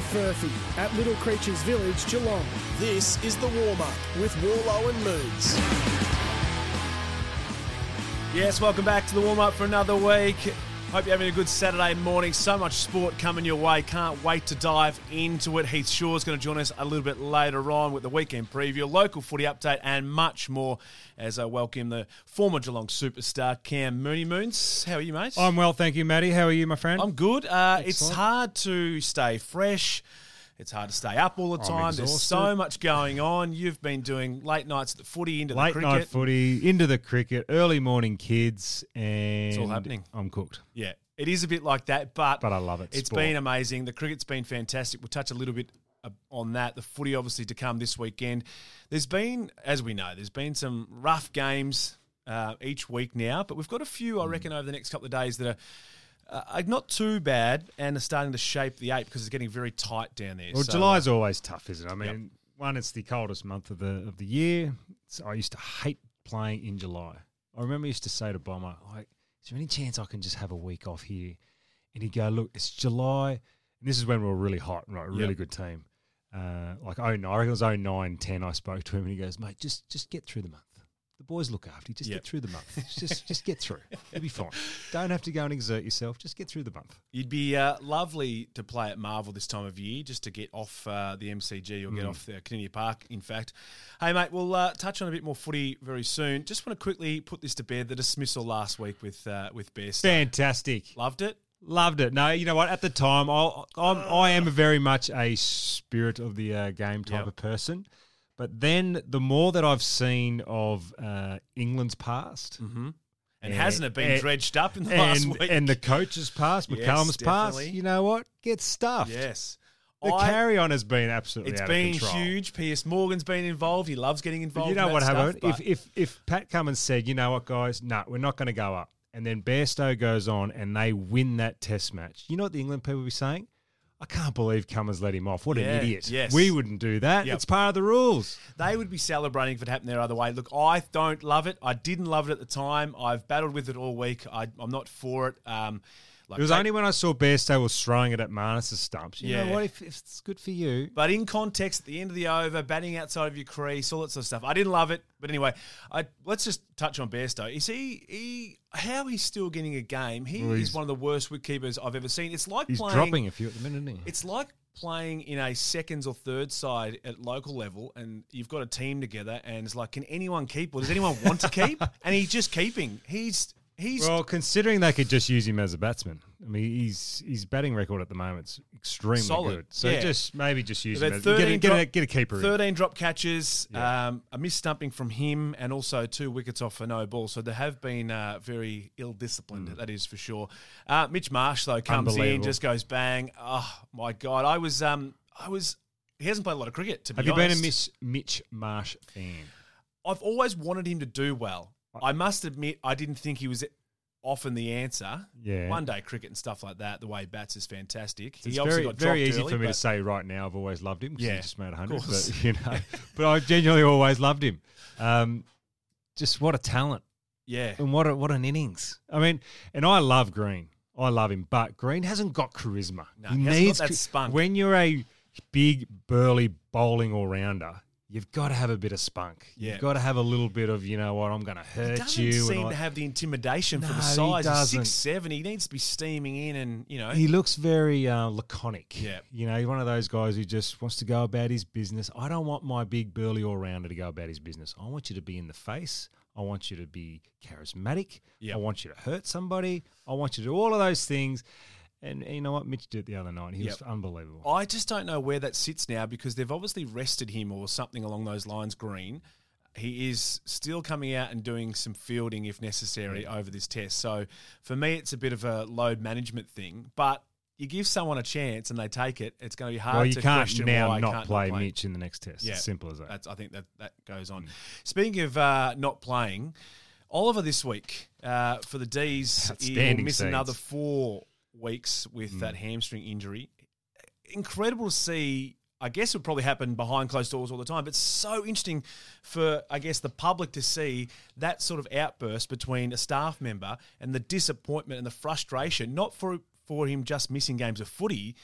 for Furphy at Little Creatures Village, Geelong. This is the warm-up with Wallo and Moods. Yes, welcome back to the warm-up for another week. Hope you're having a good Saturday morning. So much sport coming your way. Can't wait to dive into it. Heath Shaw is going to join us a little bit later on with the weekend preview, local footy update and much more as I welcome the former Geelong superstar Cam Mooney. Moons, how are you, mate? I'm well, thank you, Matty. How are you, my friend? I'm good. It's hard to stay fresh. It's hard to stay up all the time. There's so much going on. You've been doing late nights at the footy, into the cricket. Late night footy, into the cricket, early morning kids, and it's all happening. I'm cooked. Yeah, it is a bit like that, but I love it. It's been amazing. The cricket's been fantastic. We'll touch a little bit on that. The footy obviously to come this weekend. There's been, as we know, there's been some rough games each week now, but we've got a few, I reckon, over the next couple of days that are not too bad and are starting to shape the eight because it's getting very tight down there. Well, so July's always tough, isn't it? I mean, One, it's the coldest month of the year. So I used to hate playing in July. I remember I used to say to Bomber, like, is there any chance I can just have a week off here? And he'd go, look, it's July. And this is when we were really hot, right? Really good team. I reckon it was 09, 10 I spoke to him and he goes, mate, just get through the month. The boys look after you. Just get through the month. Just get through. You'll be fine. Don't have to go and exert yourself. Just get through the month. You'd be lovely to play at Marvel this time of year, just to get off the MCG or get off the Caninia Park, in fact. Hey, mate, we'll touch on a bit more footy very soon. Just want to quickly put this to bed, the dismissal last week with Bairstow. Fantastic. Loved it. No, you know what? At the time, I am very much a spirit of the game type of person. But then the more that I've seen of England's past. Mm-hmm. And hasn't it been dredged up in the last week? And the coach's past, McCallum's past. You know what? Gets stuffed. Yes. The carry-on has been absolutely out of control. It's been huge. Piers Morgan's been involved. He loves getting involved. But you know what happened? If Pat Cummins said, you know what, guys? No, we're not going to go up. And then Bairstow goes on and they win that test match. You know what the England people will be saying? I can't believe Cummins let him off. What an idiot. Yes. We wouldn't do that. Yep. It's part of the rules. They would be celebrating if it happened their other way. Look, I don't love it. I didn't love it at the time. I've battled with it all week. I'm not for it. It was only when I saw Bairstow was throwing it at Marnus's stumps. You know what? If it's good for you. But in context, at the end of the over, batting outside of your crease, all that sort of stuff. I didn't love it. But anyway, let's just touch on Bairstow. Is how he's still getting a game? He's one of the worst wicketkeepers I've ever seen. It's like he's dropping a few at the minute, isn't he? It's like playing in a seconds or third side at local level and you've got a team together and it's like, can anyone keep or does anyone want to keep? And he's just keeping. Well, considering they could just use him as a batsman. I mean, his batting record at the moment is extremely solid. Good. So just use him as get a keeper. 13 in. Drop catches, a missed stumping from him, and also 2 wickets off for no ball. So they have been very ill-disciplined, that is for sure. Mitch Marsh, though, comes in, just goes bang. Oh, my God. He hasn't played a lot of cricket, to be honest. Have you been a Mitch Marsh fan? I've always wanted him to do well. I must admit, I didn't think he was often the answer. Yeah. One day cricket and stuff like that, the way he bats is fantastic. It's very easy for me to say right now I've always loved him because he just made 100. But, but I genuinely always loved him. Just what a talent. Yeah. And what an innings. I mean, and I love Green. I love him. But Green hasn't got charisma. No, he needs that spunk. When you're a big, burly, bowling all-rounder, you've got to have a bit of spunk. Yeah. You've got to have a little bit of, you know what, I'm going to hurt you. He doesn't seem to have the intimidation for the size. He's 6'7". He needs to be steaming in and, you know. He looks very laconic. Yeah. You know, he's one of those guys who just wants to go about his business. I don't want my big burly all-rounder to go about his business. I want you to be in the face. I want you to be charismatic. Yep. I want you to hurt somebody. I want you to do all of those things. And you know what? Mitch did it the other night. He was unbelievable. I just don't know where that sits now because they've obviously rested him or something along those lines, Green. He is still coming out and doing some fielding, if necessary, over this test. So for me, it's a bit of a load management thing. But you give someone a chance and they take it, it's going to be hard to question why I can't not play Mitch in the next test. Yeah. It's simple as that. I think that goes on. Speaking of not playing, Oliver this week for the D's, he will miss another 4 weeks with that hamstring injury. Incredible to see. I guess it would probably happen behind closed doors all the time, but so interesting for, I guess, the public to see that sort of outburst between a staff member and the disappointment and the frustration, not for him just missing games of footy,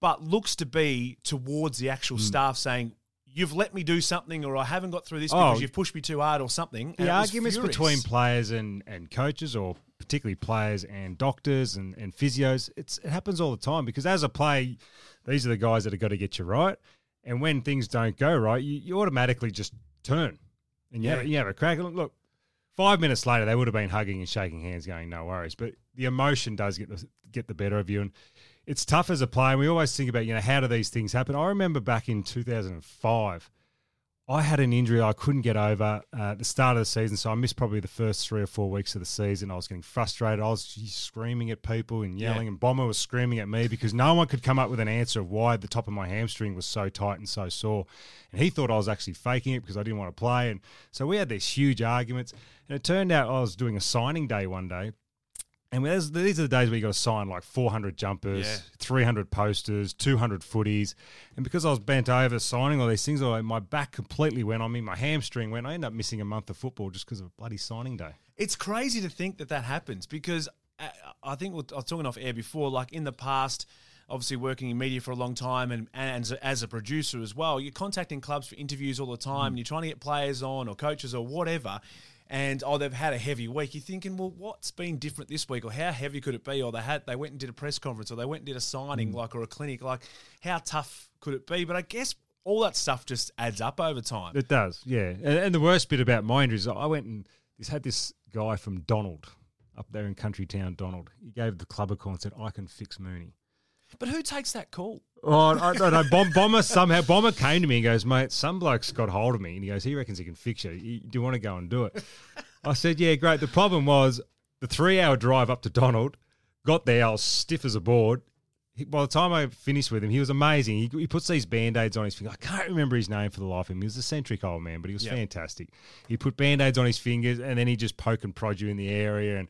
but looks to be towards the actual staff saying, you've let me do something, or I haven't got through this because you've pushed me too hard or something. The arguments between players and coaches, or particularly players and doctors and physios, it happens all the time, because as a player, these are the guys that have got to get you right. And when things don't go right, you automatically just turn and you have a crack. Look, 5 minutes later, they would have been hugging and shaking hands going, no worries. But the emotion does get the better of you. And it's tough as a player. We always think about, how do these things happen? I remember back in 2005, I had an injury I couldn't get over at the start of the season. So I missed probably the first 3 or 4 weeks of the season. I was getting frustrated. I was screaming at people and yelling, and Bomber was screaming at me because no one could come up with an answer of why the top of my hamstring was so tight and so sore. And he thought I was actually faking it because I didn't want to play. And so we had these huge arguments. And it turned out I was doing a signing day one day. And these are the days where you got to sign like 400 jumpers, 300 posters, 200 footies. And because I was bent over signing all these things, my back completely went on me, my hamstring went. I ended up missing a month of football just because of a bloody signing day. It's crazy to think that happens, because I think I was talking off air before, like in the past, obviously working in media for a long time and as a producer as well, you're contacting clubs for interviews all the time and you're trying to get players on or coaches or whatever. And, they've had a heavy week. You're thinking, well, what's been different this week? Or how heavy could it be? Or they went and did a press conference, or they went and did a signing, or a clinic. Like, how tough could it be? But I guess all that stuff just adds up over time. It does, yeah. And the worst bit about my injury is I went and had this guy from Donald, up there in Country Town, Donald. He gave the club a call and said, I can fix Mooney. But who takes that call? Oh, I don't know. Bomber came to me and goes, mate, some bloke's got hold of me. And he goes, he reckons he can fix you. Do you want to go and do it? I said, yeah, great. The problem was the 3-hour drive up to Donald, got there, I was stiff as a board. By the time I finished with him, he was amazing. He puts these Band-Aids on his finger. I can't remember his name for the life of him. He was a centric old man, but he was fantastic. He put Band-Aids on his fingers and then he just poke and prod you in the area. And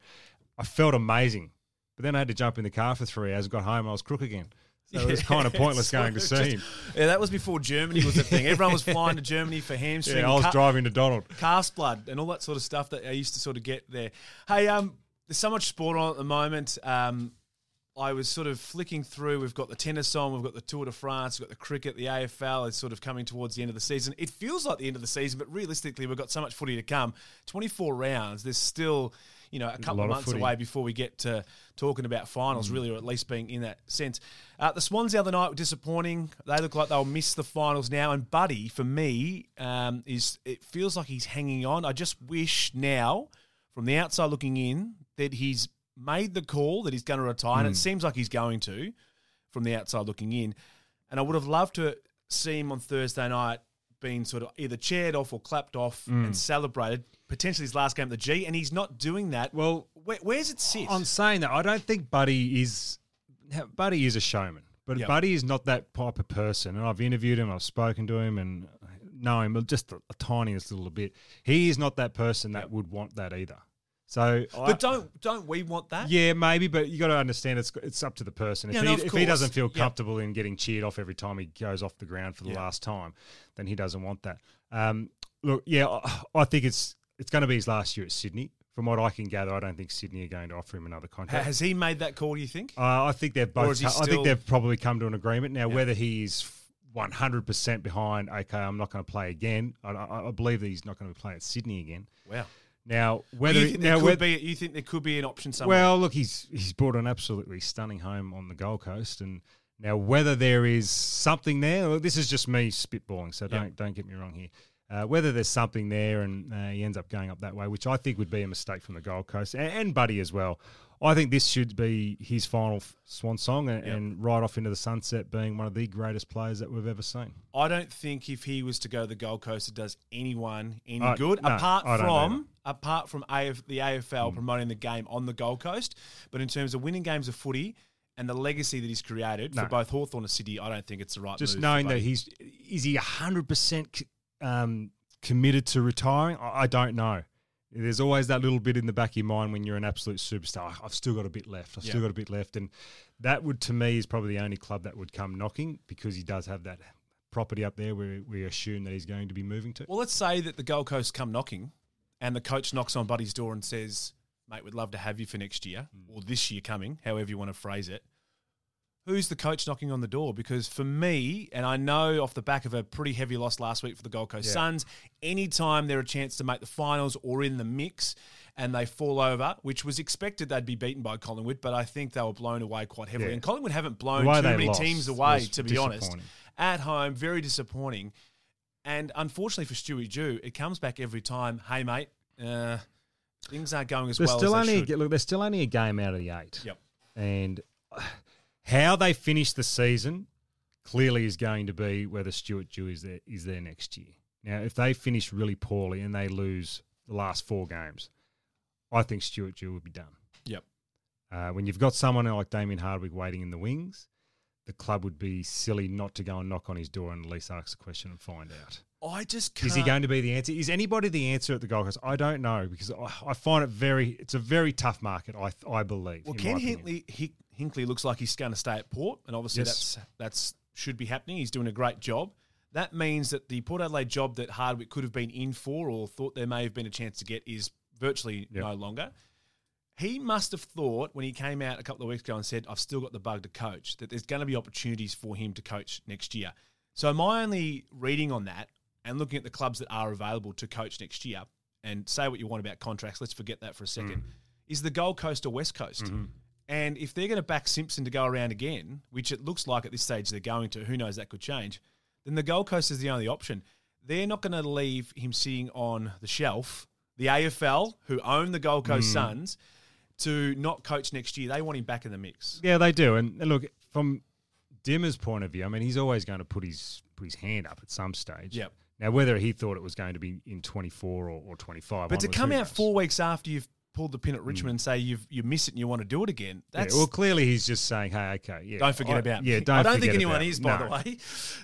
I felt amazing. But then I had to jump in the car for 3 hours, got home, I was crook again. So it was kind of pointless going to see him. Yeah, that was before Germany was a thing. Everyone was flying to Germany for hamstring. Yeah, I was driving to Donald. Calf's blood and all that sort of stuff that I used to sort of get there. Hey, there's so much sport on at the moment. I was sort of flicking through. We've got the tennis on. We've got the Tour de France. We've got the cricket. The AFL is sort of coming towards the end of the season. It feels like the end of the season, but realistically, we've got so much footy to come. 24 rounds. There's still... a couple of months away before we get to talking about finals, really, or at least being in that sense. The Swans the other night were disappointing. They look like they'll miss the finals now. And Buddy, for me, it feels like he's hanging on. I just wish now, from the outside looking in, that he's made the call that he's going to retire. And it seems like he's going to, from the outside looking in. And I would have loved to see him on Thursday night being sort of either cheered off or clapped off and celebrated, potentially his last game at the G, and he's not doing that. Well, where's it sit? I'm saying that I don't think Buddy is a showman, but Buddy is not that type of person. And I've interviewed him, I've spoken to him, and know him just a tiniest little bit. He is not that person that would want that either. So, don't we want that? Yeah, maybe, but you got to understand it's up to the person. If he doesn't feel comfortable in getting cheered off every time he goes off the ground for the last time, then he doesn't want that. I think it's going to be his last year at Sydney. From what I can gather, I don't think Sydney are going to offer him another contract. Has he made that call, do you think? I think they've both. I think they've probably come to an agreement now. Whether he's 100% behind, okay, I'm not going to play again. I believe that he's not going to play at Sydney again. Wow. Now, whether you think there could be an option somewhere? Well, look, he's bought an absolutely stunning home on the Gold Coast, and now whether there is something there, look, this is just me spitballing, so don't get me wrong here. Whether there's something there, and he ends up going up that way, which I think would be a mistake from the Gold Coast and Buddy as well. I think this should be his final swan song and right off into the sunset, being one of the greatest players that we've ever seen. I don't think if he was to go to the Gold Coast, it does anyone any good, apart from the AFL promoting the game on the Gold Coast. But in terms of winning games of footy and the legacy that he's created for both Hawthorn and City, I don't think it's the right move. Just knowing that is he 100% committed to retiring? I don't know. There's always that little bit in the back of your mind when you're an absolute superstar. I've still got a bit left. I've still got a bit left. And that would, to me, is probably the only club that would come knocking, because he does have that property up there where we assume that he's going to be moving to. Well, let's say that the Gold Coast come knocking and the coach knocks on Buddy's door and says, mate, we'd love to have you for next year or this year coming, however you want to phrase it. who's the coach knocking on the door? Because for me, and I know off the back of a pretty heavy loss last week for the Gold Coast Suns, anytime they're a chance to make the finals or in the mix and they fall over, which was expected they'd be beaten by Collingwood, but I think they were blown away quite heavily. Yeah. And Collingwood haven't blown too many teams away, to be honest. At home, very disappointing. And unfortunately for Stewie Jew, it comes back every time, hey, mate, things aren't going as well as they should. Look, they're still only a game out of the eight. Yep. And how they finish the season clearly is going to be whether Stuart Jew is there next year. Now, if they finish really poorly and they lose the last four games, I think Stuart Jew will be done. Yep. When you've got someone like Damien Hardwick waiting in the wings, the club would be silly not to go and knock on his door and at least ask the question and find out. I just can't. Is he going to be the answer? Is anybody the answer at the Gold Coast? I don't know, because I find it it's a very tough market, I believe. Well, Ken Hinkley looks like he's going to stay at Port, and obviously that's should be happening. He's doing a great job. That means that the Port Adelaide job that Hardwick could have been in for or thought there may have been a chance to get is virtually no longer. He must have thought when he came out a couple of weeks ago and said, I've still got the bug to coach, that there's going to be opportunities for him to coach next year. So my only reading on that, and looking at the clubs that are available to coach next year, and say what you want about contracts, let's forget that for a second, is the Gold Coast or West Coast. Mm-hmm. And if they're going to back Simpson to go around again, which it looks like at this stage they're going to, who knows, that could change, then the Gold Coast is the only option. They're not going to leave him sitting on the shelf. The AFL, who own the Gold Coast Suns, to not coach next year. They want him back in the mix. Yeah, they do. And look, from Dimmer's point of view, I mean, he's always going to put his hand up at some stage. Yep. Now, whether he thought it was going to be in 24 or 25. But to come out 4 weeks after you've pulled the pin at Richmond and say you miss it and you want to do it again, that's... Yeah, well, clearly he's just saying, hey, okay, yeah. Don't forget about me. Yeah, don't forget about I don't think anyone is, by the way.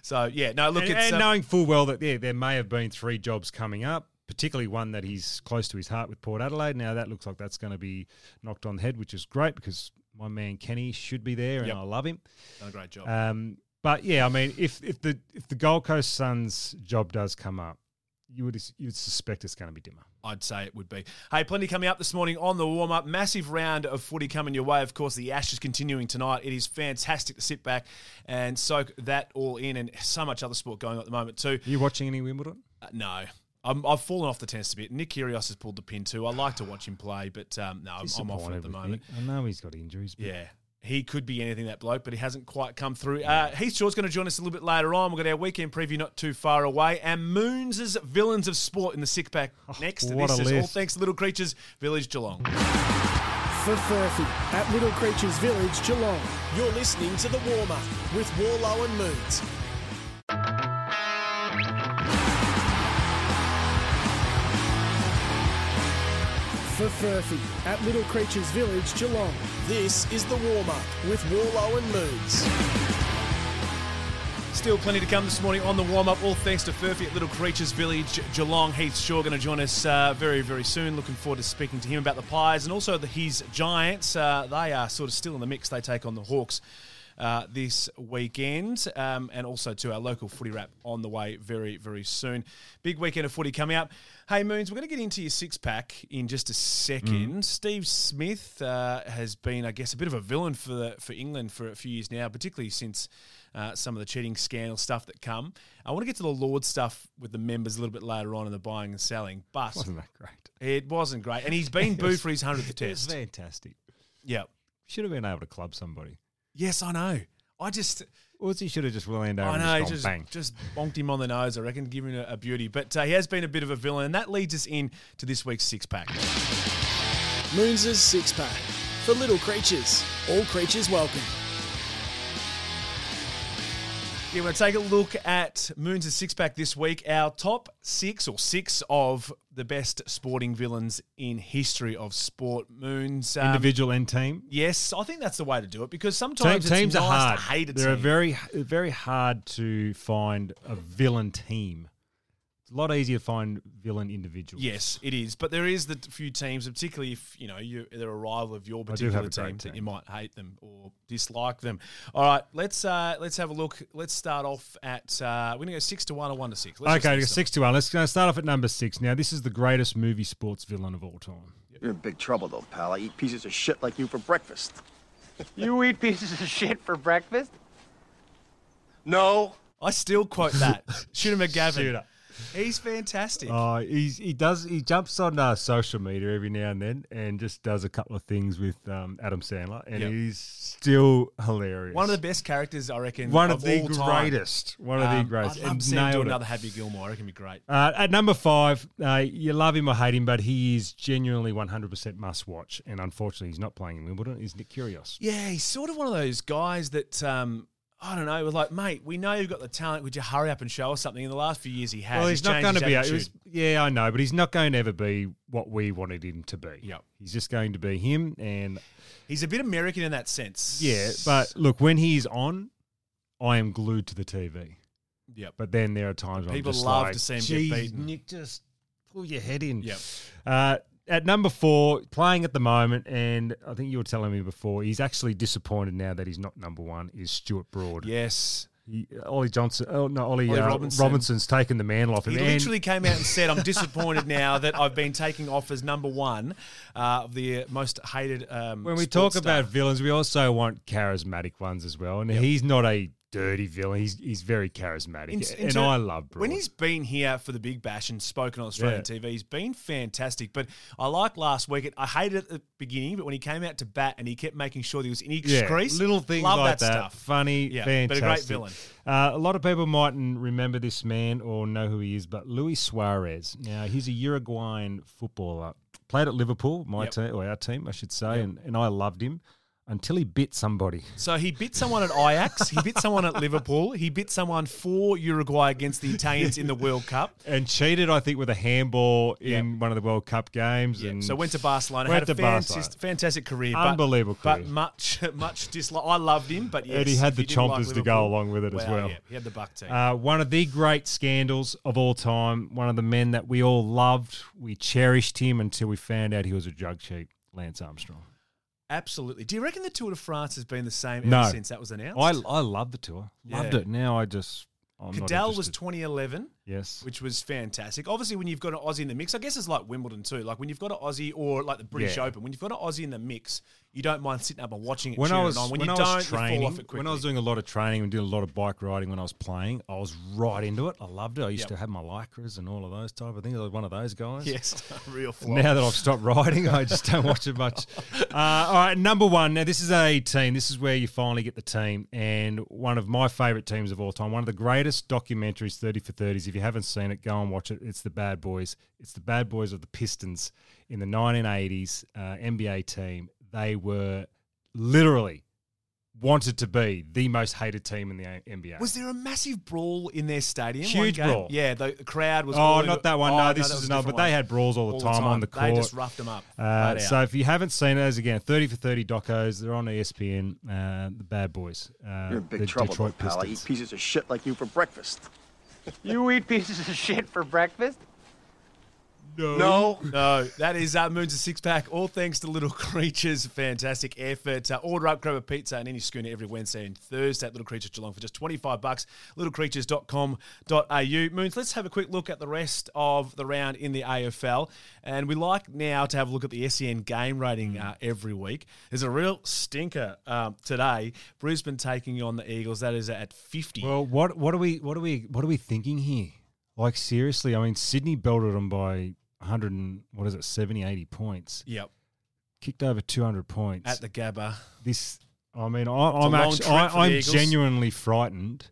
So, yeah, no, look, it's... And knowing full well that, there may have been three jobs coming up, particularly one that he's close to his heart with Port Adelaide. Now, that looks like that's going to be knocked on the head, which is great because my man Kenny should be there and I love him. Done a great job. But yeah, I mean, if the Gold Coast Suns job does come up, you'd suspect it's going to be Dimmer. I'd say it would be. Hey, plenty coming up this morning on the warm up. Massive round of footy coming your way. Of course, the Ash is continuing tonight. It is fantastic to sit back and soak that all in, and so much other sport going on at the moment too. Are you watching any Wimbledon? No. I've fallen off the tennis a bit. Nick Kyrgios has pulled the pin too. I like to watch him play, but no, I'm off at the moment. I know he's got injuries. But yeah. He could be anything, that bloke, but he hasn't quite come through. Heath Shaw's going to join us a little bit later on. We've got our weekend preview not too far away. And Moons' Villains of Sport in the sick pack next. This is all thanks to Little Creatures Village Geelong. For Furphy at Little Creatures Village Geelong. You're listening to The Warm-Up with Wallo and Moods. For Furphy at Little Creatures Village, Geelong. This is The Warm-Up with Wallo and Moods. Still plenty to come this morning on The Warm-Up, all thanks to Furphy at Little Creatures Village, Geelong. Heath Shaw going to join us very, very soon. Looking forward to speaking to him about the Pies and also his Giants. They are sort of still in the mix. They take on the Hawks this weekend, and also to our local footy wrap on the way very, very soon. Big weekend of footy coming up. Hey, Moons, we're going to get into your six-pack in just a second. Steve Smith has been, I guess, a bit of a villain for England for a few years now, particularly since some of the cheating scandal stuff that come. I want to get to the Lord stuff with the members a little bit later on in the buying and selling, but... Wasn't that great? It wasn't great, and he's been booed for his 100th test. It was fantastic. Yeah. Should have been able to club somebody. Yes, I know. He should have just leaned over and just gone, bang. Just bonked him on the nose, I reckon, giving him a beauty. But he has been a bit of a villain, and that leads us in to this week's six-pack. Moons' six-pack for Little Creatures. All creatures welcome. Yeah, we're going to take a look at Moons' six-pack this week. Our top six, or six of the best sporting villains in history of sport. Moons. Individual and team? Yes, I think that's the way to do it, because sometimes teams it's nice are hard. To hate a team. They're very, very hard to find a villain team. It's a lot easier to find villain individuals. Yes, it is. But there is the few teams, particularly if they're a rival of your particular team, that you might hate them or dislike them. All right, let's have a look. Let's start off at we're going to go 6-1 or 1-6. Okay, 6-1. Let's start off at number six. Now, this is the greatest movie sports villain of all time. You're in big trouble, though, pal. I eat pieces of shit like you for breakfast. You eat pieces of shit for breakfast? No. I still quote that. Shooter McGavin. Shooter. He's fantastic. Oh, he jumps on social media every now and then and just does a couple of things with Adam Sandler, and he's still hilarious. One of the best characters, I reckon. One of the greatest. I'd love to see him do another Happy Gilmore. I reckon it'd be great. At number 5, you love him or hate him, but he is genuinely 100% must watch. And unfortunately, he's not playing in Wimbledon. He's Nick Kyrgios. Yeah, he's sort of one of those guys that. I don't know. It was like, mate, we know you've got the talent. Would you hurry up and show us something? In the last few years, he has. Well, he's not going to be. Yeah, I know, but he's not going to ever be what we wanted him to be. Yep. He's just going to be him, and he's a bit American in that sense. Yeah, but look, when he's on, I am glued to the TV. Yep. But then there are times when people love to see him get beaten. Nick, just pull your head in. Yep. At number 4, playing at the moment, and I think you were telling me before, he's actually disappointed now that he's not number 1, is Stuart Broad. Yes. Ollie Robinson's taken the mantle off him. He literally came out and said, I'm disappointed now that I've been taking off as number 1 of the most hated When we talk about villains, we also want charismatic ones as well, and he's not a dirty villain. He's very charismatic, and I love Broad. When he's been here for the Big Bash and spoken on Australian TV, he's been fantastic. But I like last week. I hated it at the beginning, but when he came out to bat and he kept making sure that he was in each crease, little things love like that stuff. Funny, fantastic, but a great villain. A lot of people mightn't remember this man or know who he is, but Luis Suarez. Now he's a Uruguayan footballer. Played at Liverpool, our team, I should say, and I loved him. Until he bit somebody. So he bit someone at Ajax. He bit someone at Liverpool. He bit someone for Uruguay against the Italians in the World Cup. And cheated, I think, with a handball in one of the World Cup games. Yep. And so went to Barcelona. Had a fantastic career. Unbelievable career. But much dislike. I loved him, but yes. And he had the chompers to go along with it as well. Yeah, he had the buck team. One of the great scandals of all time. One of the men that we all loved. We cherished him until we found out he was a drug cheat, Lance Armstrong. Absolutely. Do you reckon the Tour de France has been the same ever since that was announced? I love the Tour. Loved it. Now I'm not interested. Cadel was 2011. Yes. Which was fantastic. Obviously, when you've got an Aussie in the mix, I guess it's like Wimbledon too. Like when you've got an Aussie or like the British Open, when you've got an Aussie in the mix, you don't mind sitting up and watching it. When I was doing a lot of training and doing a lot of bike riding when I was playing, I was right into it. I loved it. I used to have my Lycras and all of those type of things. I was one of those guys. Yes, real flop. Now that I've stopped riding, I just don't watch it much. All right, number 1. Now, this is a team. This is where you finally get the team. And one of my favourite teams of all time, one of the greatest documentaries, 30 for 30s. If you haven't seen it, go and watch it. It's the Bad Boys. It's the Bad Boys of the Pistons in the 1980s NBA team. They were literally wanted to be the most hated team in the NBA. Was there a massive brawl in their stadium? Huge brawl. Yeah, the crowd was... Oh, not that one. No, this is another. But they had brawls all the time on the court. They just roughed them up. So if you haven't seen those, again, 30 for 30 docos, they're on ESPN, the Bad Boys. You're in big trouble, Detroit Pistons. I eat pieces of shit like you for breakfast. You eat pieces of shit for breakfast? No. That is Moods of Six Pack. All thanks to Little Creatures. Fantastic effort. Order up, grab a pizza and any schooner every Wednesday and Thursday at Little Creatures Geelong for just $25. Littlecreatures.com.au. Moons, let's have a quick look at the rest of the round in the AFL. And we like now to have a look at the SEN game rating every week. There's a real stinker today. Brisbane taking on the Eagles. That is at 50. Well, what are we thinking here? Like seriously, I mean Sydney belted them by 70, 80 points. Yep. Kicked over 200 points. At the Gabba. I'm genuinely frightened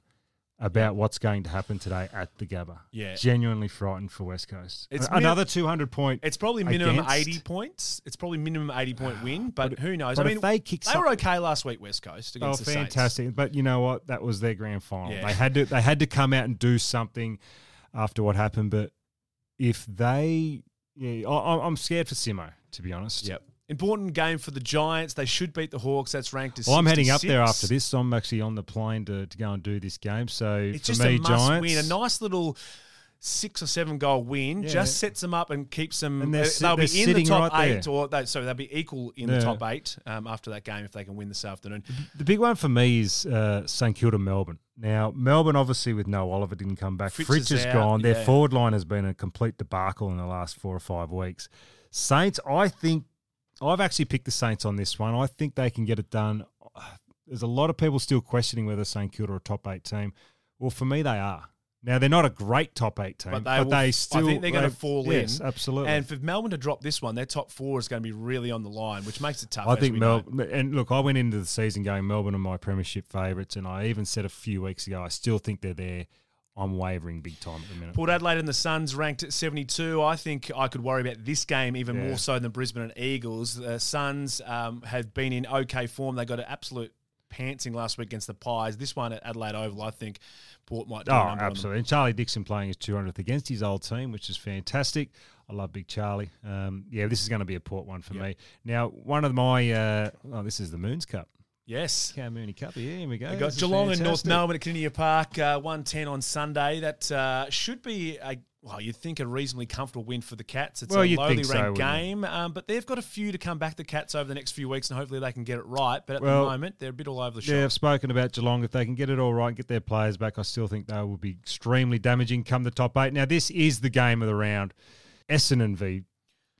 about what's going to happen today at the Gabba. Yeah. Genuinely frightened for West Coast. It's another 200 point. It's probably minimum 80 points. It's probably minimum 80 point win, but who knows? But I mean, they were okay last week, West Coast, against the Saints. Oh, fantastic. But you know what? That was their grand final. Yeah. They had to come out and do something after what happened, but if they... Yeah, I'm scared for Simo, to be honest. Yep. Important game for the Giants. They should beat the Hawks. That's ranked as 66. Well, I'm heading up there after this. So I'm actually on the plane to go and do this game. So it's for me, Giants... It's just a must-win. A nice little 6 or 7 goal win just sets them up and keeps them... And they'll be in the top right 8. They'll be equal in the top 8 after that game if they can win this afternoon. The big one for me is St Kilda-Melbourne. Now, Melbourne, obviously, with no Oliver, didn't come back. Fritz is gone. Their forward line has been a complete debacle in the last 4 or 5 weeks. Saints, I've actually picked the Saints on this one. I think they can get it done. there's a lot of people still questioning whether St Kilda are a top eight team. Well, for me, they are. Now, they're not a great top eight team, but they still... I think they're going to fall in. Yes, absolutely. And for Melbourne to drop this one, their top four is going to be really on the line, which makes it tough. I think And look, I went into the season going Melbourne are my premiership favourites, and I even said a few weeks ago, I still think they're there. I'm wavering big time at the minute. Port Adelaide and the Suns ranked at 72. I think I could worry about this game even more so than Brisbane and Eagles. The Suns have been in okay form. They got an absolute pantsing last week against the Pies. This one at Adelaide Oval, I think Port might do a number absolutely. On and Charlie Dixon playing his 200th against his old team, which is fantastic. I love Big Charlie. This is going to be a Port one for me. Now, one of my this is the Moons Cup. Yes. Cam Mooney Cup. Yeah, here we go. We've got Geelong and North Melbourne at Caninia Park, 110 on Sunday. That should be, you'd think a reasonably comfortable win for the Cats. It's a lowly ranked game, but they've got a few to come back, the Cats, over the next few weeks, and hopefully they can get it right. But at the moment, they're a bit all over the shop. Yeah, I've spoken about Geelong. If they can get it all right and get their players back, I still think they will be extremely damaging come the top eight. Now, this is the game of the round. Essendon v.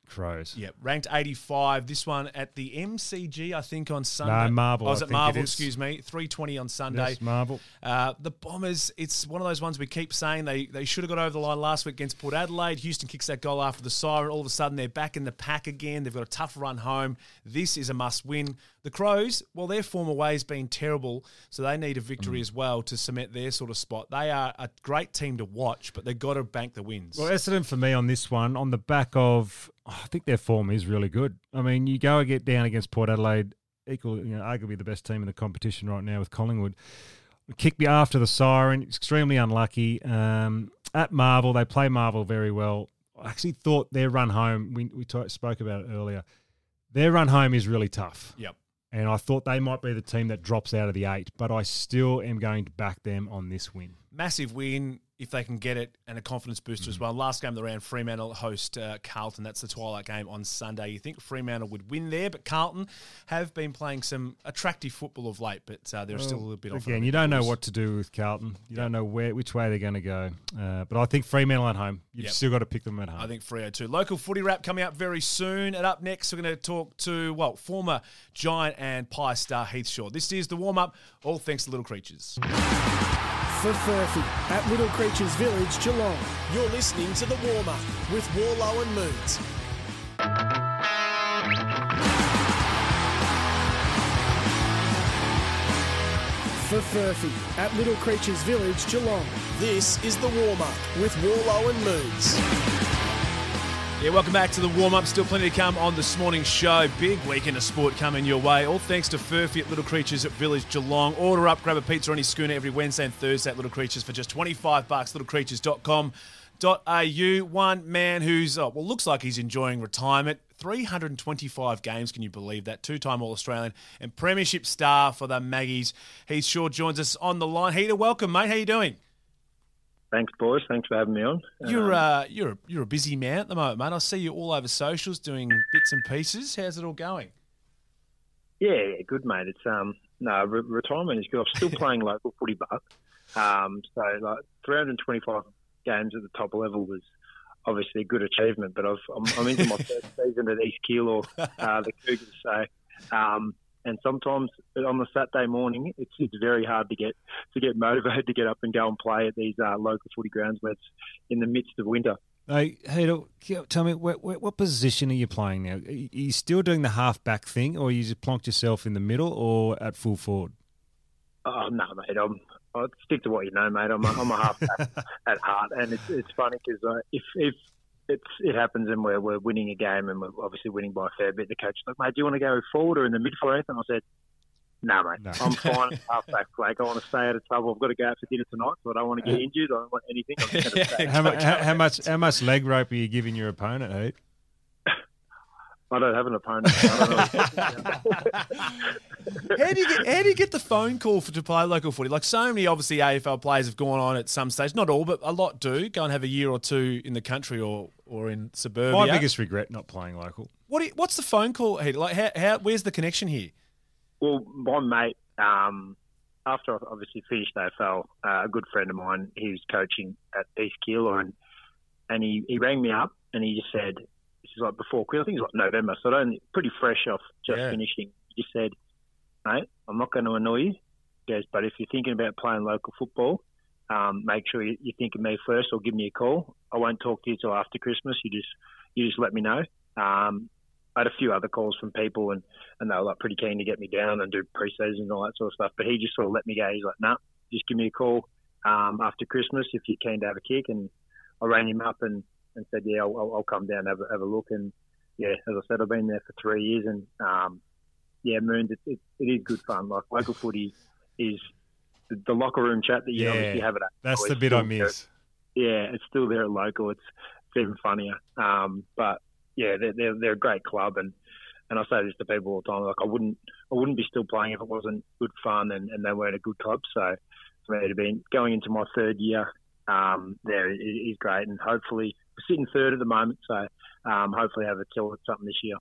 Crows. Yeah, ranked 85. This one at the MCG, I think, on Sunday. No, Marvel. I was at Marvel, excuse me. 3:20 on Sunday. Yes, Marvel. The Bombers, it's one of those ones we keep saying they should have got over the line last week against Port Adelaide. Houston kicks that goal after the siren. All of a sudden, they're back in the pack again. They've got a tough run home. This is a must-win. The Crows, well, their form away's been terrible, so they need a victory as well to cement their sort of spot. They are a great team to watch, but they've got to bank the wins. Well, Essendon for me on this one, on the back of, I think their form is really good. I mean, you go and get down against Port Adelaide, arguably the best team in the competition right now with Collingwood. Kick me after the siren, extremely unlucky. At Marvel, they play Marvel very well. I actually thought their run home, we spoke about it earlier, their run home is really tough. Yep. And I thought they might be the team that drops out of the eight, but I still am going to back them on this win. Massive win if they can get it, and a confidence booster as well. Last game of the round, Fremantle host Carlton. That's the twilight game on Sunday. You think Fremantle would win there, but Carlton have been playing some attractive football of late, but they're still a little bit off. Again, you don't know what to do with Carlton. You don't know which way they're going to go. But I think Fremantle at home. You've still got to pick them at home. I think Freo too. Local footy wrap coming up very soon. And up next, we're going to talk to, former Giant and Pie star Heath Shaw. This is The Warm-Up, all thanks to Little Creatures. For Furphy at Little Creatures Village, Geelong. You're listening to The Warm-Up with Wallo and Moods. For Furphy at Little Creatures Village, Geelong. This is The Warm-Up with Wallo and Moods. Yeah, welcome back to The Warm-Up. Still plenty to come on this morning's show. Big weekend of sport coming your way. All thanks to Furphy at Little Creatures at Village Geelong. Order up, grab a pizza on your schooner every Wednesday and Thursday at Little Creatures for just $25, littlecreatures.com.au. One man who's, looks like he's enjoying retirement. 325 games, can you believe that? Two-time All-Australian and premiership star for the Maggies. Heath Shaw joins us on the line. Heath, welcome, mate. How you doing? Thanks, boys. Thanks for having me on. You're a busy man at the moment, mate. I see you all over socials doing bits and pieces. How's it all going? Yeah, good, mate. It's retirement is good. I'm still playing local footy, but 325 games at the top level was obviously a good achievement. But I'm into my first season at East Keilor, the Cougars. So. And sometimes on the Saturday morning, it's very hard to get motivated to get up and go and play at these local footy grounds where it's in the midst of winter. Hey, tell me, what position are you playing now? Are you still doing the half-back thing, or you just plonked yourself in the middle or at full forward? Oh, no, mate. I'll stick to what you know, mate. I'm a half-back at heart. And it's funny because it happens and we're winning a game and we're obviously winning by a fair bit. The coach said, mate, do you want to go forward or in the midfield? And I said, nah, mate, no. I'm fine at halfback, Blake. I want to stay out of trouble. I've got to go out for dinner tonight, so I don't want to get injured. I don't want anything. I'm just going to stay. How much leg rope are you giving your opponent, Heath? I don't have an opponent. How do you get the phone call to play local footy? Like so many, obviously, AFL players have gone on at some stage. Not all, but a lot do. Go and have a year or two in the country or in suburbia. My biggest regret, not playing local. What's the phone call, Heath? Like, how? Where's the connection here? Well, my mate, after I obviously finished AFL, a good friend of mine, he was coaching at East Keilor, and he rang me up and he just said, this is like before, I think it's like November, so pretty fresh off just finishing. He just said, mate, I'm not going to annoy you. He goes, but if you're thinking about playing local football, make sure you think of me first or give me a call. I won't talk to you till after Christmas. You just let me know. I had a few other calls from people and they were like pretty keen to get me down and do pre-season and all that sort of stuff. But he just sort of let me go. He's like, no, just give me a call after Christmas if you're keen to have a kick. And I rang him up and said, yeah, I'll come down and have a look. And, yeah, as I said, I've been there for 3 years. And, yeah, Moons, it is good fun. Like, local footy is the locker room chat that you obviously have at local. That's the bit I miss. Yeah, it's still there at local. It's even funnier. But, yeah, they're a great club, and I say this to people all the time. Like, I wouldn't be still playing if it wasn't good fun and they weren't a good club. So for me to be going into my third year there is great, and hopefully we're sitting third at the moment. So hopefully have a kill at something this year.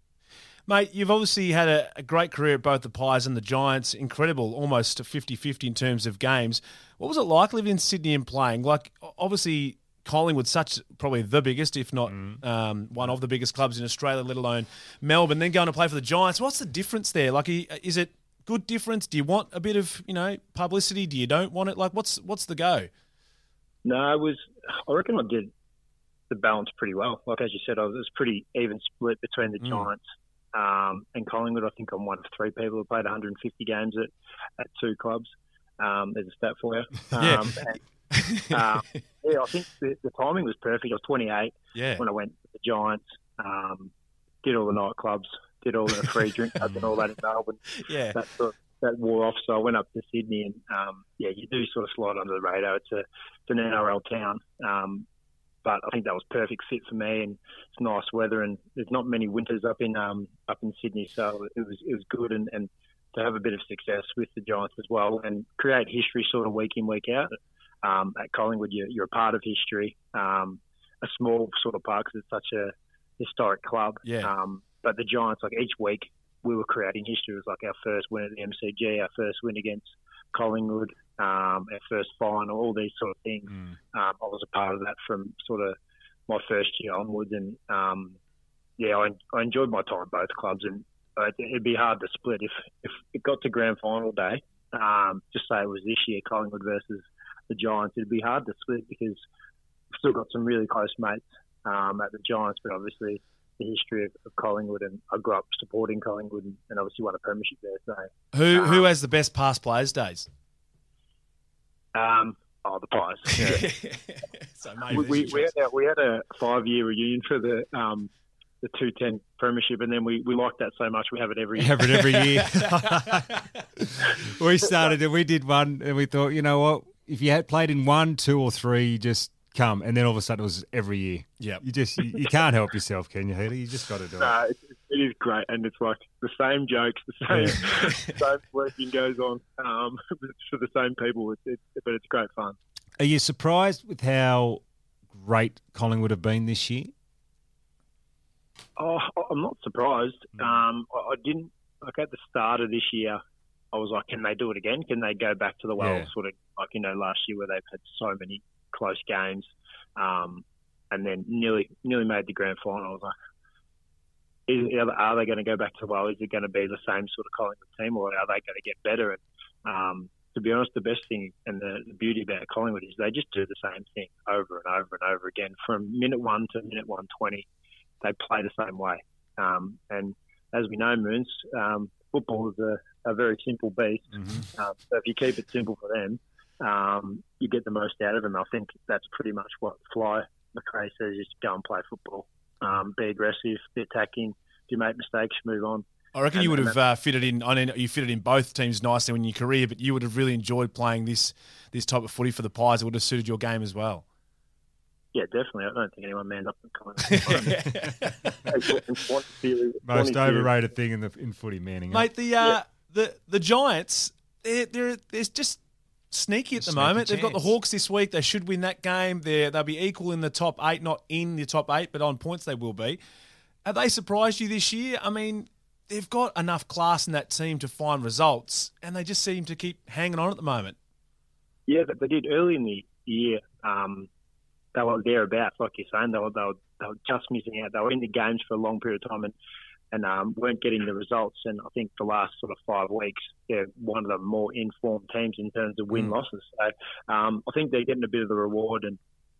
Mate, you've obviously had a great career at both the Pies and the Giants. Incredible, almost 50-50 in terms of games. What was it like living in Sydney and playing? Like, obviously, Collingwood, such probably the biggest, if not one of the biggest clubs in Australia, let alone Melbourne, then going to play for the Giants. What's the difference there? Like, is it good difference? Do you want a bit of, you know, publicity? Do you don't want it? Like, what's the go? No, I reckon I did the balance pretty well. Like, as you said, it was pretty even split between the Giants and Collingwood. I think I'm one of three people who played 150 games at two clubs. There's a stat for you. Yeah. Yeah, I think the timing was perfect. I was 28 when I went to the Giants, did all the nightclubs, did all the free drink clubs and all that in Melbourne. Yeah. That wore off, so I went up to Sydney and, you do sort of slide under the radar. It's an NRL town, but I think that was perfect fit for me, and it's nice weather and there's not many winters up in Sydney, so it was good and to have a bit of success with the Giants as well and create history sort of week in, week out. At Collingwood, you're a part of history, a small sort of park because it's such a historic club. Yeah. But the Giants, like each week, we were creating history. It was like our first win at the MCG, our first win against Collingwood, our first final, all these sort of things. I was a part of that from sort of my first year onwards. And, I enjoyed my time at both clubs. And it'd be hard to split. If it got to grand final day, just say it was this year, Collingwood versus the Giants, it'd be hard to split because we've still got some really close mates at the Giants, but obviously the history of Collingwood, and I grew up supporting Collingwood and obviously won a premiership there. So who has the best past players days? The Pies. Yeah. So maybe we had a 5-year reunion for the 2010 premiership, and then we liked that so much we have it every year. We started and we did one, and we thought, you know what? If you had played in 1, 2, or 3, you just come. And then all of a sudden it was every year. Yeah. You can't help yourself, can you, Healy? You just got to do it. It is great. And it's like the same jokes, the same working goes on for the same people. But it's great fun. Are you surprised with how great Collingwood have been this year? Oh, I'm not surprised. I didn't – like at the start of this year, I was like, can they do it again? Can they go back to the well sort of, like, you know, last year where they've had so many close games and then nearly made the grand final. I was like, are they going to go back to the well? Is it going to be the same sort of Collingwood team, or are they going to get better? And to be honest, the best thing and the beauty about Collingwood is they just do the same thing over and over and over again. From minute one to minute 120, they play the same way. And as we know, Moons, football is a very simple beast. So if you keep it simple for them, you get the most out of them. I think that's pretty much what Fly McRae says, is go and play football. Be aggressive, be attacking. If you make mistakes, move on. I reckon you would have fitted in. I mean, you fitted in both teams nicely in your career, but you would have really enjoyed playing this type of footy for the Pies. It would have suited your game as well. Yeah, definitely. I don't think anyone manned up and coming. Most overrated thing in footy, Manning. Mate, the Giants, they're just sneaky at the moment. They've got the Hawks this week. They should win that game. They'll be equal in the top 8, not in the top 8, but on points they will be. Have they surprised you this year? I mean, they've got enough class in that team to find results, and they just seem to keep hanging on at the moment. Yeah, they did early in the year. They were thereabouts, like you're saying. They were just missing out. They were in the games for a long period of time, and and weren't getting the results. And I think the last sort of 5 weeks, they're one of the more informed teams in terms of win-losses. So I think they're getting a bit of the reward. And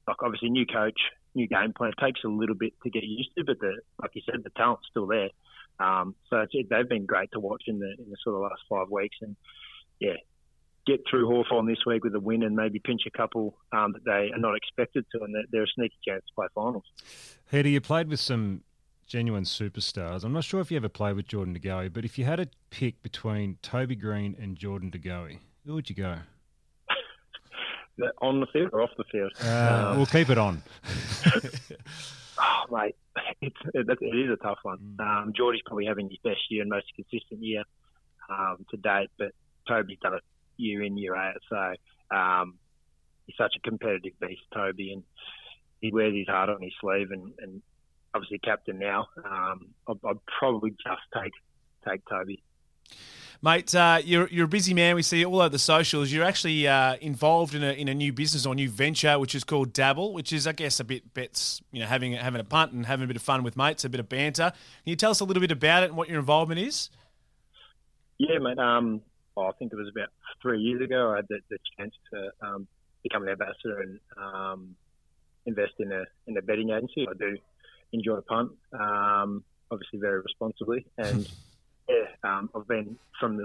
like obviously, new coach, new game plan, it takes a little bit to get used to, but like you said, the talent's still there. So they've been great to watch in the sort of last 5 weeks. And yeah, get through Hawthorn this week with a win and maybe pinch a couple that they are not expected to, and they're a sneaky chance to play finals. Heath, you played with some genuine superstars. I'm not sure if you ever played with Jordan De Goey, but if you had a pick between Toby Green and Jordan De Goey, who would you go? On the field or off the field? We'll keep it on. Oh, mate, it is a tough one. Jordy's probably having his best year and most consistent year to date, but Toby's done it year in, year out. So he's such a competitive beast, Toby, and he wears his heart on his sleeve and obviously captain now. I'd probably just take Toby. Mate, you're a busy man. We see you all over the socials. You're actually involved in a new business or new venture, which is called Dabble, which is, I guess, a bit bets, you know, having a punt and having a bit of fun with mates, a bit of banter. Can you tell us a little bit about it and what your involvement is? Yeah, mate. I think it was about 3 years ago I had the chance to become an ambassador and invest in a betting agency. I do enjoy a punt, obviously very responsibly, and yeah, I've been from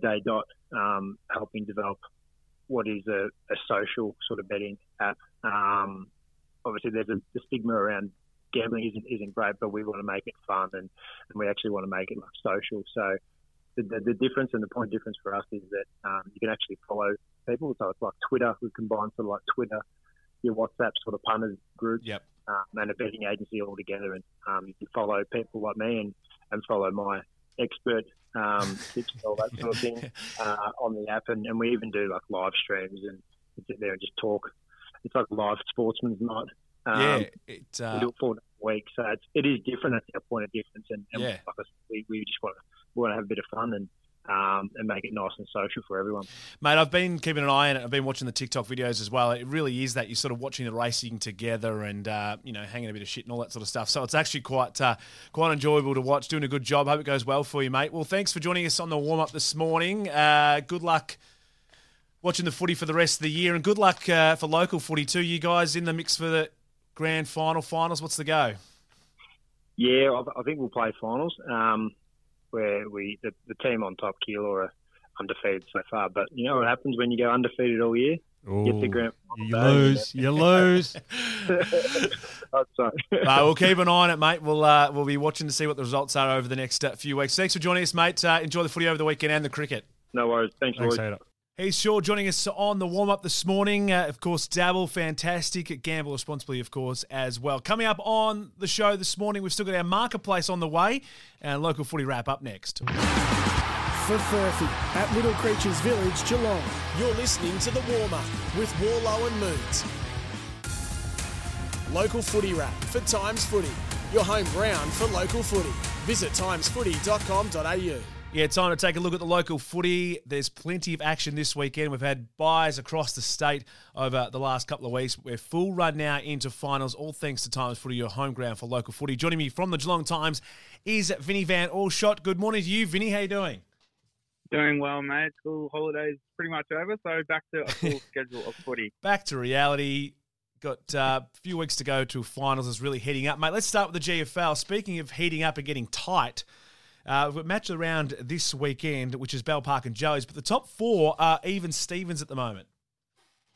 day dot helping develop what is a social sort of betting app. Obviously, there's the stigma around gambling isn't great, but we want to make it fun and we actually want to make it like social. So the difference and the point difference for us is that you can actually follow people. So it's like Twitter. We combine sort of like Twitter, your WhatsApp sort of punters group, yep, and a betting agency all together, and you can follow people like me and follow my expert tips and all that sort of thing on the app. And we even do like live streams and sit there and just talk. It's like live sportsman's night. We do it 4 days a week. So it is different. That's our point of difference. And yeah, we just want to have a bit of fun and make it nice and social for everyone. Mate, I've been keeping an eye on it. I've been watching the TikTok videos as well. It really is that you're sort of watching the racing together and, hanging a bit of shit and all that sort of stuff. So it's actually quite enjoyable to watch. Doing a good job. Hope it goes well for you, mate. Well, thanks for joining us on the warm-up this morning. Good luck watching the footy for the rest of the year, and good luck for local footy too. You guys in the mix for the grand finals? What's the go? Yeah, I think we'll play finals. Where the team on top, Keilor, are undefeated so far. But you know what happens when you go undefeated all year? Ooh, get the grand final. You lose. I'm sorry. We'll keep an eye on it, mate. We'll be watching to see what the results are over the next few weeks. Thanks for joining us, mate. Enjoy the footy over the weekend and the cricket. No worries. Thanks Lloyd. Heath Shaw joining us on the warm-up this morning. Of course, Dabble, fantastic. Gamble responsibly, of course, as well. Coming up on the show this morning, we've still got our marketplace on the way and local footy wrap up next. For Furphy at Little Creatures Village, Geelong, you're listening to The Warm-Up with Wallo and Moods. Local footy wrap for Times Footy, your home ground for local footy. Visit timesfooty.com.au. Yeah, time to take a look at the local footy. There's plenty of action this weekend. We've had buys across the state over the last couple of weeks. We're full run now into finals, all thanks to Times Footy, your home ground for local footy. Joining me from the Geelong Times is Vinny Van Allshot. Good morning to you, Vinny. How are you doing? Doing well, mate. School holidays pretty much over, so back to a full schedule of footy. Back to reality. Got a few weeks to go till finals. It's really heating up, mate. Let's start with the GFL. Speaking of heating up and getting tight, we've got match around this weekend, which is Bell Park and Joey's, but the top four are even Stevens at the moment.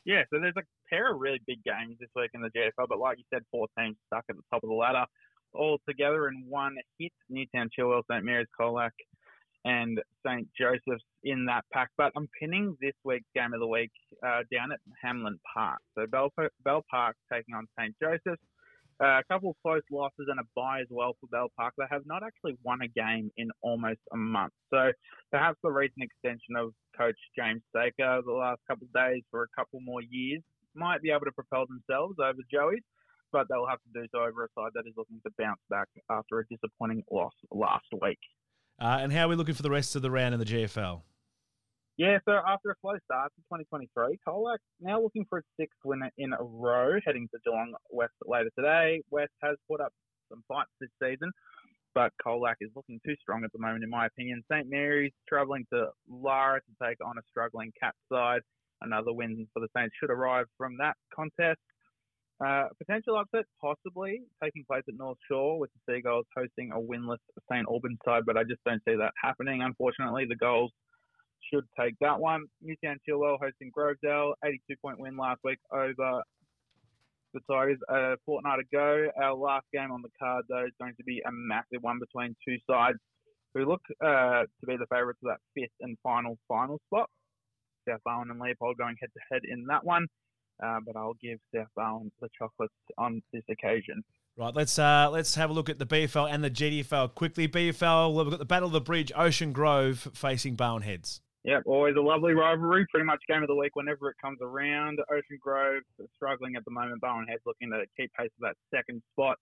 Yeah, so there's a pair of really big games this week in the GFL, but like you said, four teams stuck at the top of the ladder, all together in one hit. Newtown Chilwell, St Mary's Colac, and St Joseph's in that pack. But I'm pinning this week's game of the week down at Hamlin Park. So Bell Park taking on St Joseph's. A couple of close losses and a bye as well for Bell Park. They have not actually won a game in almost a month. So perhaps the recent extension of coach James Saker the last couple of days for a couple more years might be able to propel themselves over Joey's, but they'll have to do so over a side that is looking to bounce back after a disappointing loss last week. And how are we looking for the rest of the round in the GFL? Yeah, so after a slow start to 2023, Colac now looking for its sixth win in a row, heading to Geelong West later today. West has put up some fights this season, but Colac is looking too strong at the moment, in my opinion. St Mary's travelling to Lara to take on a struggling Cap side. Another win for the Saints should arrive from that contest. Potential upset, possibly, taking place at North Shore with the Seagulls hosting a winless St Albans side, but I just don't see that happening. Unfortunately, the Goals should take that one. Newtown Chilwell hosting Grovedale, 82-point win last week over the Tigers a fortnight ago. Our last game on the card, though, is going to be a massive one between two sides who look to be the favourites of that fifth and final spot. South Barland and Leopold going head-to-head in that one, but I'll give South Barland the chocolates on this occasion. Right, let's have a look at the BFL and the GDFL quickly. BFL, we've got the Battle of the Bridge, Ocean Grove facing Barn Heads. Yep, always a lovely rivalry, pretty much game of the week whenever it comes around. Ocean Grove struggling at the moment. Barwon Heads looking to keep pace of that second spot.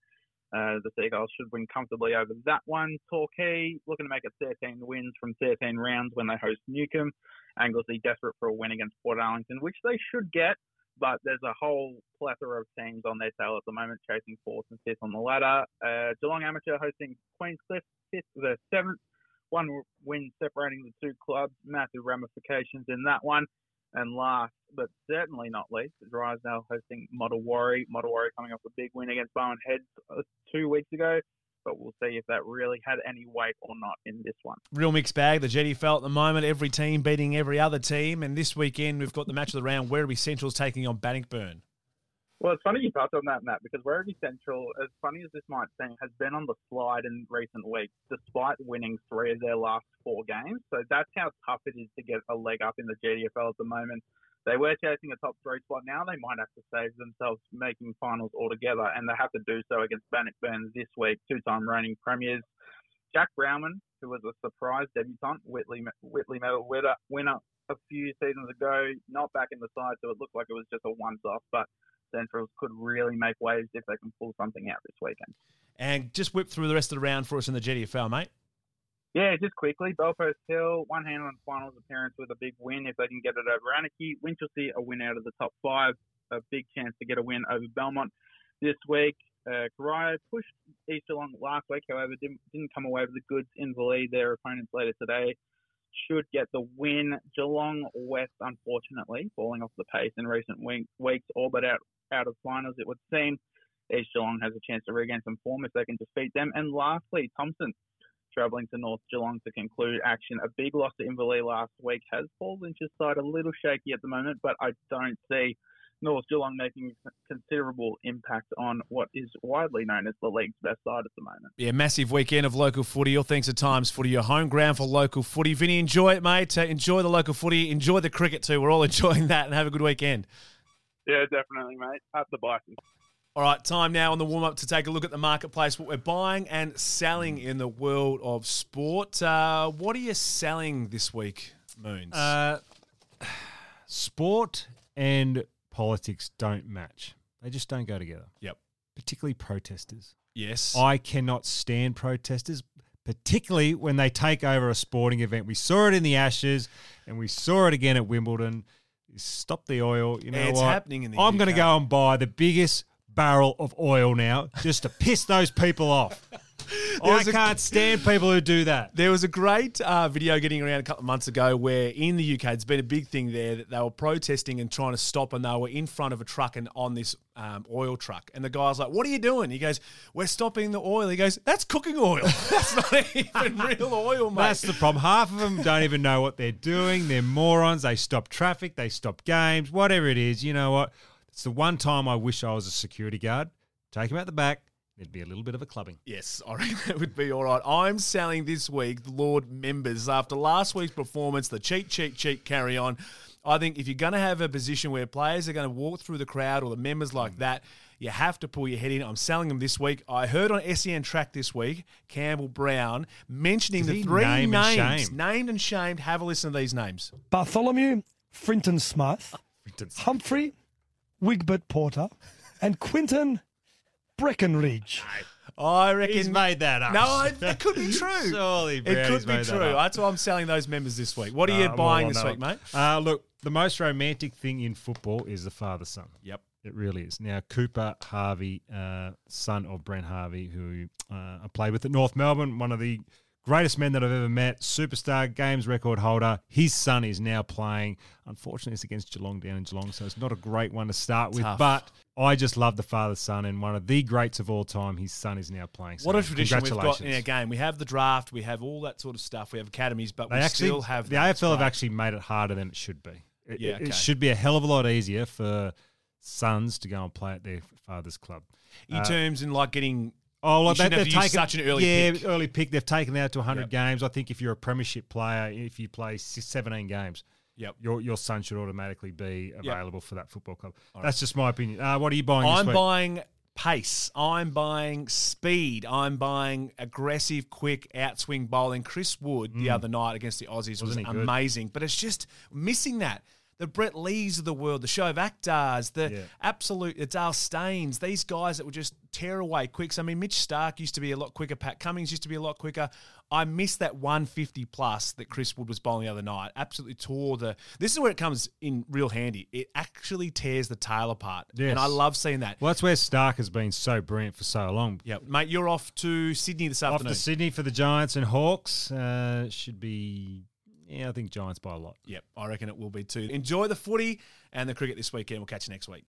The Seagulls should win comfortably over that one. Torquay looking to make it 13 wins from 13 rounds when they host Newcombe. Anglesey desperate for a win against Port Arlington, which they should get, but there's a whole plethora of teams on their tail at the moment, chasing 4th and 5th on the ladder. Geelong Amateur hosting Queenscliff, 5th to 7th. One win separating the two clubs, massive ramifications in that one. And last, but certainly not least, Drysdale hosting Motowari. Motowari coming off a big win against Bowen Heads 2 weeks ago, but we'll see if that really had any weight or not in this one. Real mixed bag, the GDFL at the moment, every team beating every other team. And this weekend, we've got the match of the round, Werribee Central's taking on Bannockburn. Well, it's funny you touched on that, Matt, because Werribee Central, as funny as this might seem, has been on the slide in recent weeks despite winning 3 of their last 4 games. So that's how tough it is to get a leg up in the GDFL at the moment. They were chasing a top 3 spot. Now they might have to save themselves making finals altogether, and they have to do so against Bannockburn this week, 2-time reigning premiers. Jack Brownman, who was a surprise debutant, Whitley medal winner a few seasons ago, not back in the side, so it looked like it was just a once-off, but Centrals could really make waves if they can pull something out this weekend. And just whip through the rest of the round for us in the GDFL, mate. Yeah, just quickly. Belpost Hill, one hand on finals appearance with a big win if they can get it over Anarchy. Winchelsea, a win out of the top 5. A big chance to get a win over Belmont this week. Corio pushed East Geelong last week, however, didn't come away with the goods. Inverleigh, their opponents later today, should get the win. Geelong West, unfortunately, falling off the pace in recent weeks, all but out of finals, it would seem. East Geelong has a chance to regain some form if they can defeat them. And lastly, Thompson, travelling to North Geelong to conclude action. A big loss to Inverleigh last week has Paul Lynch's side a little shaky at the moment, but I don't see North Geelong making considerable impact on what is widely known as the league's best side at the moment. Yeah, massive weekend of local footy. All thanks to Times Footy, your home ground for local footy. Vinny, enjoy it, mate. Enjoy the local footy. Enjoy the cricket too. We're all enjoying that, and have a good weekend. Yeah, definitely, mate. Up the Bison. All right, time now on the warm-up to take a look at the marketplace, what we're buying and selling in the world of sport. What are you selling this week, Moons? Sport and politics don't match. They just don't go together. Yep. Particularly protesters. Yes. I cannot stand protesters, particularly when they take over a sporting event. We saw it in the Ashes and we saw it again at Wimbledon. Stop the oil. You know it's what? Happening in the I'm going to go and buy the biggest barrel of oil now just to piss those people off. I can't stand people who do that. There was a great video getting around a couple of months ago where in the UK, it's been a big thing there that they were protesting and trying to stop, and they were in front of a truck and on this oil truck. And the guy's like, "What are you doing?" He goes, "We're stopping the oil." He goes, "That's cooking oil. That's not even real oil, mate." That's the problem. Half of them don't even know what they're doing. They're morons. They stop traffic. They stop games. Whatever it is, you know what? It's the one time I wish I was a security guard. Take him out the back. There'd be a little bit of a clubbing. Yes, I reckon that would be all right. I'm selling this week Lord Members. After last week's performance, the cheat, carry on. I think if you're going to have a position where players are going to walk through the crowd or the members like that, you have to pull your head in. I'm selling them this week. I heard on SEN Track this week, Campbell Brown mentioning the three names. Named and shamed. Have a listen to these names. Bartholomew Frinton-Smythe, Humphrey Wigbert Porter, and Quinton Breckenridge. I reckon he's made that up. No, it could be true. Surely, it could be true. That's why I'm selling those members this week. What are you buying this week, mate? Look, the most romantic thing in football is the father-son. Yep. It really is. Now, Cooper Harvey, son of Brent Harvey, who I played with at North Melbourne, one of the greatest men that I've ever met, superstar, games record holder. His son is now playing. Unfortunately, it's against Geelong down in Geelong, so it's not a great one to start with. Tough. But I just love the father-son, and one of the greats of all time, his son is now playing. So what a tradition we've got in our game. We have the draft, we have all that sort of stuff, we have academies, but they still have... The AFL have actually made it harder than it should be. It should be a hell of a lot easier for sons to go and play at their father's club. In terms in like getting... Oh, well, they've taken such an early pick. Yeah, early pick. They've taken that to 100 games. I think if you're a premiership player, if you play 17 games, your son should automatically be available for that football club. All That's just my opinion. What are you buying this week? I'm buying pace. I'm buying speed. I'm buying aggressive, quick, outswing bowling. Chris Wood the other night against the Aussies was amazing, but it's just missing that. The Brett Lees of the world, the Shoaib Akhtar's, the Dale Steins, these guys that were just tear away quicks. I mean, Mitch Stark used to be a lot quicker. Pat Cummins used to be a lot quicker. I missed that 150 plus that Chris Wood was bowling the other night. Absolutely tore the... This is where it comes in real handy. It actually tears the tail apart. Yes. And I love seeing that. Well, that's where Stark has been so brilliant for so long. Yeah, mate, you're off to Sydney this afternoon. Off to Sydney for the Giants and Hawks. Should be... Yeah, I think Giants by a lot. Yep, I reckon it will be too. Enjoy the footy and the cricket this weekend. We'll catch you next week.